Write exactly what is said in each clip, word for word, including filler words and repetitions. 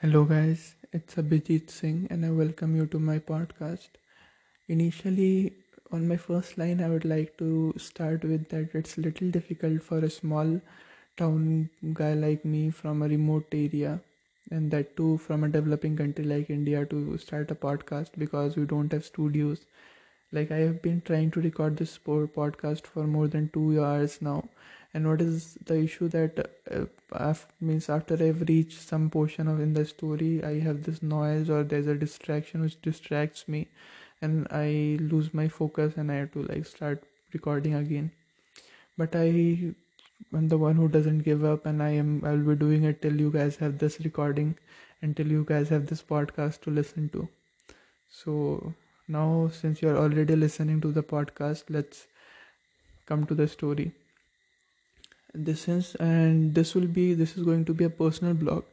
Hello guys, it's Abhijit Singh and I welcome you to my podcast. Initially, on my first line, I would like to start with that it's a little difficult for a small town guy like me from a remote area, and that too from a developing country like India, to start a podcast because we don't have studios. Like, I have been trying to record this podcast for more than two hours now. And what is the issue that uh, after, means after I've reached some portion of in the story, I have this noise or there's a distraction which distracts me, and I lose my focus and I have to like start recording again. But I am the one who doesn't give up, and I am I'll be doing it till you guys have this recording, until you guys have this podcast to listen to. So now, since you're already listening to the podcast, let's come to the story. This is and this will be this is going to be a personal blog,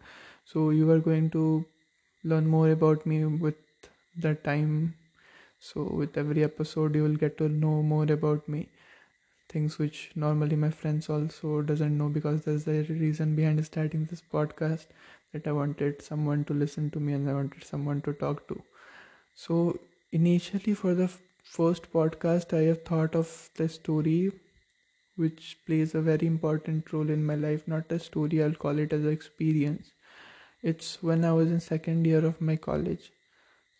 so you are going to learn more about me with the time. So with every episode you will get to know more about me, things which normally my friends also doesn't know, because there's the reason behind starting this podcast, that I wanted someone to listen to me and I wanted someone to talk to. So initially, for the first podcast, I have thought of the story, which plays a very important role in my life. Not a story, I'll call it as an experience. It's when I was in second year of my college.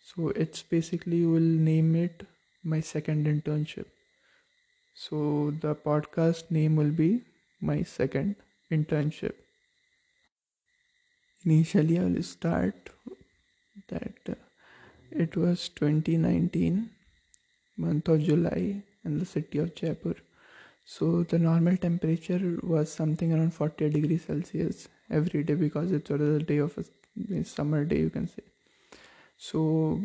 So it's basically, we'll name it my second internship. So the podcast name will be my second internship. Initially, I'll start that it was twenty nineteen, month of July, in the city of Jaipur. So the normal temperature was something around forty degrees Celsius every day, because it was a day of a summer day, you can say. So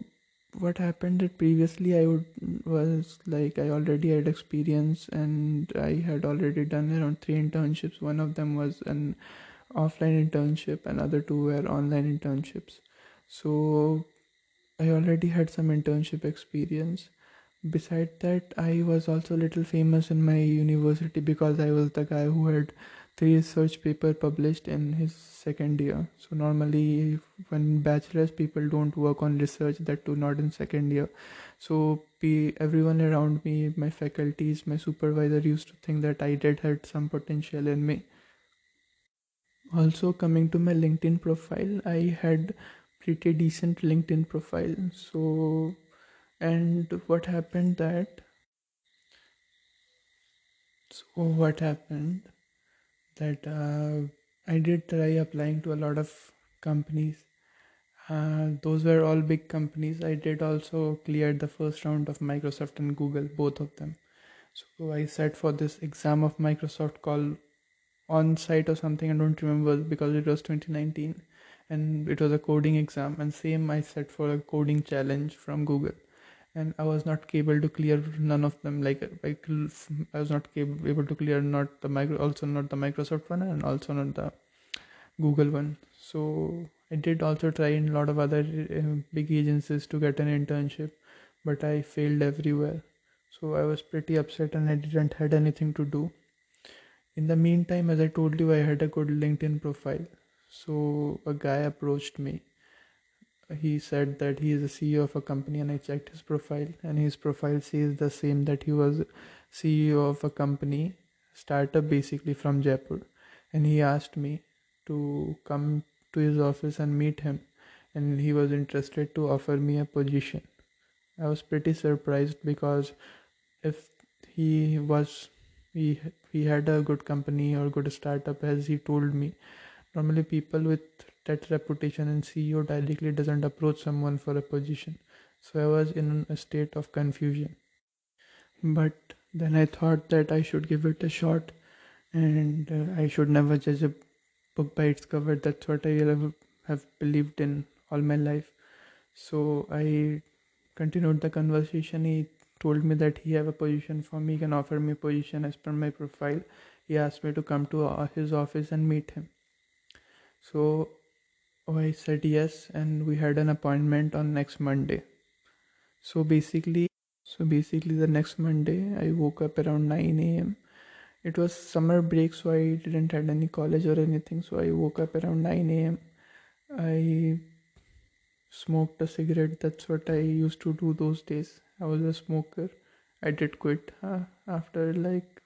what happened that previously I would was like I already had experience, and I had already done around three internships. One of them was an offline internship, another two were online internships. So I already had some internship experience. Beside that, I was also a little famous in my university, because I was the guy who had three research papers published in his second year. So normally when bachelors, people don't work on research, that too not in second year. So everyone around me, my faculties, my supervisor, used to think that I did had some potential in me. Also, coming to my LinkedIn profile, I had pretty decent LinkedIn profile. So And what happened that, so what happened that uh, I did try applying to a lot of companies. Uh, those were all big companies. I did also clear the first round of Microsoft and Google, both of them. So I sat for this exam of Microsoft called on site or something, I don't remember, because it was twenty nineteen and it was a coding exam. And same, I sat for a coding challenge from Google. And I was not able to clear none of them. Like, I, I was not able to clear not the micro, also not the Microsoft one, and also not the Google one. So I did also try in a lot of other uh, big agencies to get an internship, but I failed everywhere. So I was pretty upset, and I didn't had anything to do. In the meantime, as I told you, I had a good LinkedIn profile. So a guy approached me. He said that he is the C E O of a company, and I checked his profile, and his profile says the same, that he was C E O of a company, startup basically, from Jaipur. And he asked me to come to his office and meet him, and he was interested to offer me a position. I was pretty surprised, because if he was he, he had a good company or good startup, as he told me, normally people with that reputation and C E O directly doesn't approach someone for a position. So I was in a state of confusion. But then I thought that I should give it a shot, and uh, I should never judge a book by its cover. That's what I have believed in all my life. So I continued the conversation. He told me that he have a position for me, he can offer me a position as per my profile. He asked me to come to his office and meet him. So I said yes, and we had an appointment on next Monday. So basically, so basically the next Monday, I woke up around nine a.m. It was summer break, so I didn't had any college or anything. So I woke up around nine a.m. I smoked a cigarette. That's what I used to do those days. I was a smoker. I did quit uh, after like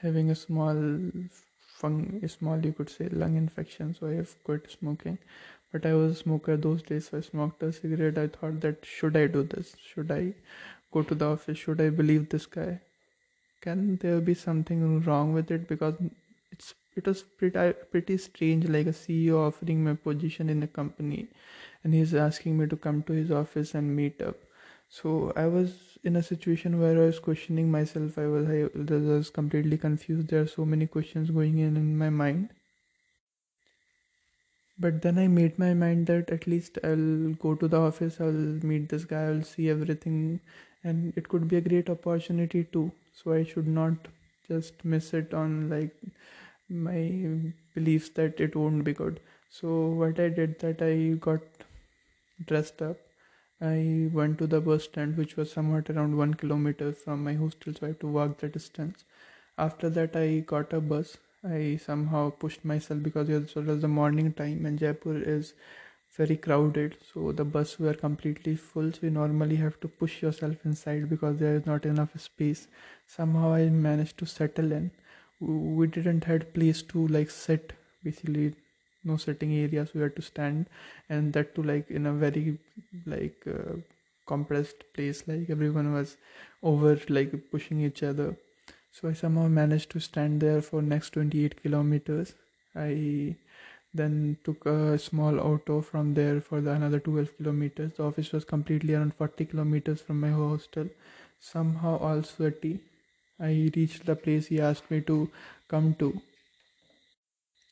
having a small fung, small you could say lung infection. So I have quit smoking. But I was a smoker those days. So I smoked a cigarette. I thought that should I do this? Should I go to the office? Should I believe this guy? Can there be something wrong with it? Because it's it was pretty pretty strange, like a C E O offering my position in a company, and he's asking me to come to his office and meet up. So I was in a situation where I was questioning myself. I was I was completely confused. There are so many questions going in in my mind. But then I made my mind that at least I'll go to the office. I'll meet this guy. I'll see everything, and it could be a great opportunity too. So I should not just miss it on like my beliefs that it won't be good. So what I did that I got dressed up. I went to the bus stand, which was somewhat around one kilometer from my hostel, so I had to walk the distance. After that, I got a bus. I somehow pushed myself because it was the morning time and Jaipur is very crowded, so the buses were completely full. So you normally have to push yourself inside because there is not enough space. Somehow I managed to settle in. We didn't had place to like sit, basically no sitting areas. We had to stand, and that too like in a very like uh, compressed place, like everyone was over like pushing each other. So I somehow managed to stand there for next twenty-eight kilometers. I then took a small auto from there for the another twelve kilometers. The office was completely around forty kilometers from my hostel. Somehow all sweaty, I reached the place he asked me to come to.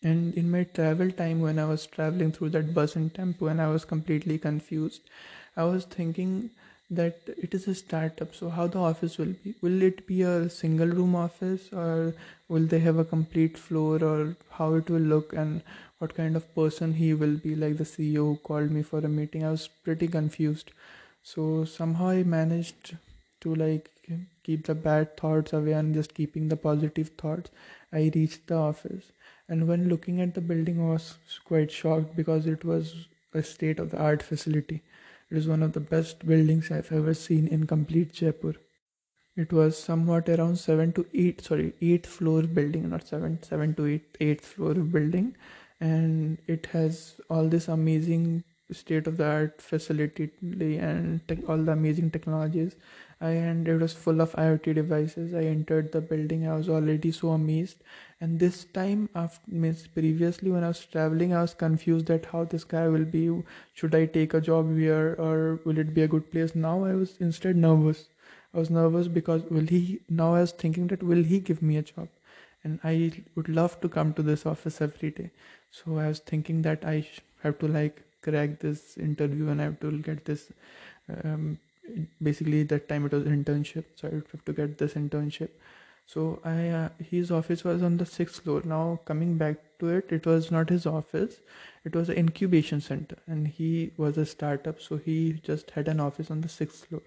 And in my travel time, when I was traveling through that bus and tempo, and I was completely confused, I was thinking that it is a startup, so how the office will be? Will it be a single room office, or will they have a complete floor, or how it will look, and what kind of person he will be, like the C E O who called me for a meeting? I was pretty confused. So somehow I managed to like keep the bad thoughts away and just keeping the positive thoughts. I reached the office, and when looking at the building I was quite shocked because it was a state-of-the-art facility. It is one of the best buildings I've ever seen in complete Jaipur. It was somewhat around seven to eight sorry eighth floor building, not seven seven to eight eighth floor building, and it has all this amazing state-of-the-art facility and tech, all the amazing technologies. I and it was full of IoT devices. I entered the building. I was already so amazed. And this time, after previously when I was traveling, I was confused that how this guy will be. Should I take a job here, or will it be a good place? Now I was instead nervous. I was nervous because will he? Now I was thinking that will he give me a job? And I would love to come to this office every day. So I was thinking that I have to like crack this interview and I have to get this um, basically that time it was internship, so I would have to get this internship. So I uh, his office was on the sixth floor. Now coming back to it, it was not his office, it was an incubation center, and he was a startup, so he just had an office on the sixth floor.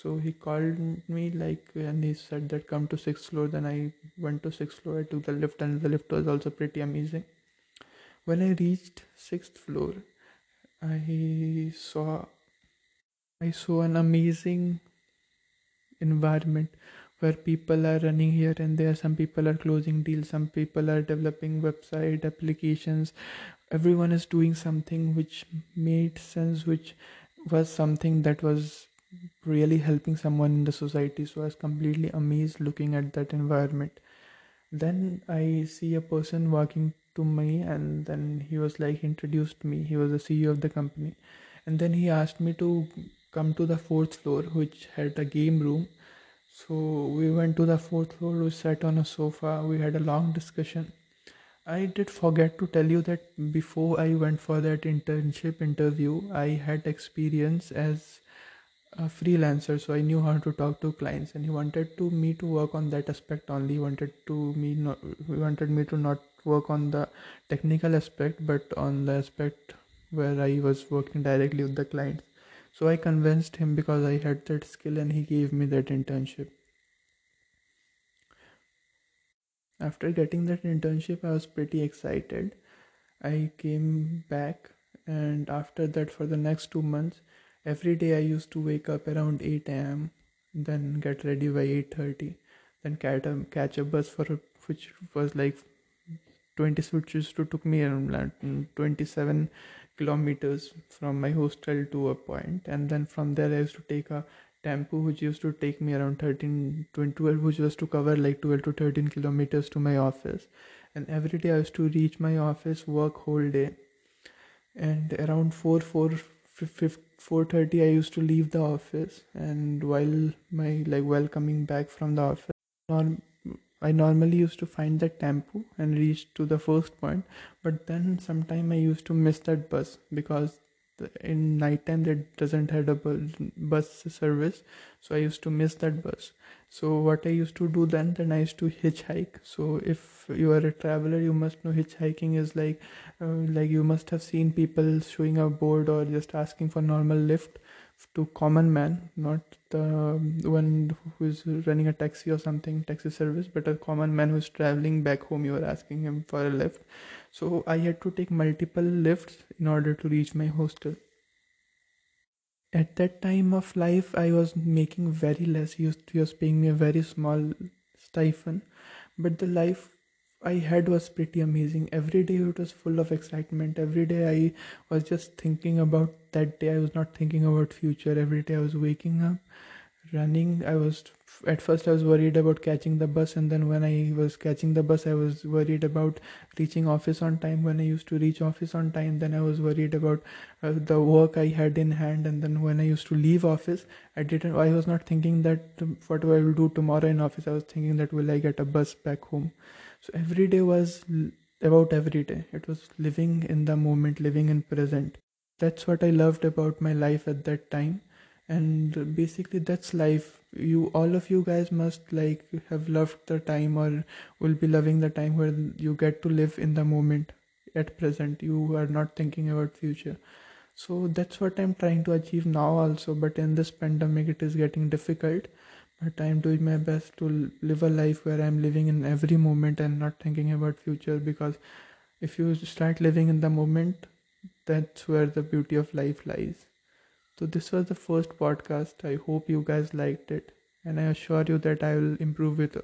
So he called me like and he said that come to sixth floor. Then I went to sixth floor. I took the lift, and the lift was also pretty amazing. When I reached sixth floor, I saw I saw an amazing environment where people are running here and there. Some people are closing deals, some people are developing website applications. Everyone is doing something which made sense, which was something that was really helping someone in the society. So I was completely amazed looking at that environment. Then I see a person walking to me, and then he was like introduced me. He was the C E O of the company, and then he asked me to come to the fourth floor, which had a game room. So we went to the fourth floor. We sat on a sofa. We had a long discussion. I did forget to tell you that before I went for that internship interview, I had experience as a freelancer, so I knew how to talk to clients, and he wanted to me to work on that aspect only. He wanted to me not, he wanted me to not work on the technical aspect, but on the aspect where I was working directly with the clients. So I convinced him because I had that skill, and he gave me that internship. After getting that internship, I was pretty excited. I came back and after that for the next two months every day I used to wake up around eight a m then get ready by eight thirty, then catch a, catch a bus for a, which was like twenty which used to took me around twenty-seven kilometers from my hostel to a point, and then from there I used to take a tempo which used to take me around thirteen to twelve which was to cover like twelve to thirteen kilometers to my office. And every day I used to reach my office, work whole day, and around four four four thirty I used to leave the office, and while my like while coming back from the office norm, I normally used to find the tempo and reach to the first point, but then sometime I used to miss that bus because in nighttime that doesn't have a bus service, so I used to miss that bus. So what I used to do then then I used to hitchhike. So if you are a traveler you must know hitchhiking is like uh, like you must have seen people showing a board or just asking for normal lift to common man, not the one who is running a taxi or something, taxi service, but a common man who is traveling back home, you are asking him for a lift. So I had to take multiple lifts in order to reach my hostel. At that time of life I was making very less, he was paying me a very small stipend, but the life I had was pretty amazing. Every day it was full of excitement. Every day I was just thinking about that day. I was not thinking about future. Every day I was waking up, running. I was at first I was worried about catching the bus, and then when I was catching the bus I was worried about reaching office on time. When I used to reach office on time, then I was worried about uh, the work I had in hand, and then when I used to leave office I didn't I was not thinking that what I will do tomorrow in office. I was thinking that will I get a bus back home. So every day was about every day. It was living in the moment, living in present. That's what I loved about my life at that time. And basically that's life. You all of you guys must like have loved the time or will be loving the time where you get to live in the moment at present. You are not thinking about future. So that's what I'm trying to achieve now also. But in this pandemic it is getting difficult. But I'm doing my best to live a life where I'm living in every moment and not thinking about future, because if you start living in the moment, that's where the beauty of life lies. So this was the first podcast. I hope you guys liked it, and I assure you that I will improve with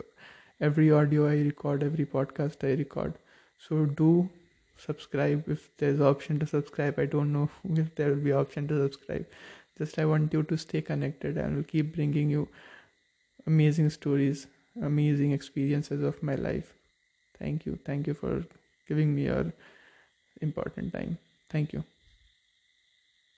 every audio I record, every podcast I record. So do subscribe if there's option to subscribe. I don't know if there will be option to subscribe. Just I want you to stay connected, and will keep bringing you amazing stories, amazing experiences of my life. Thank you. Thank you for giving me your important time. Thank you.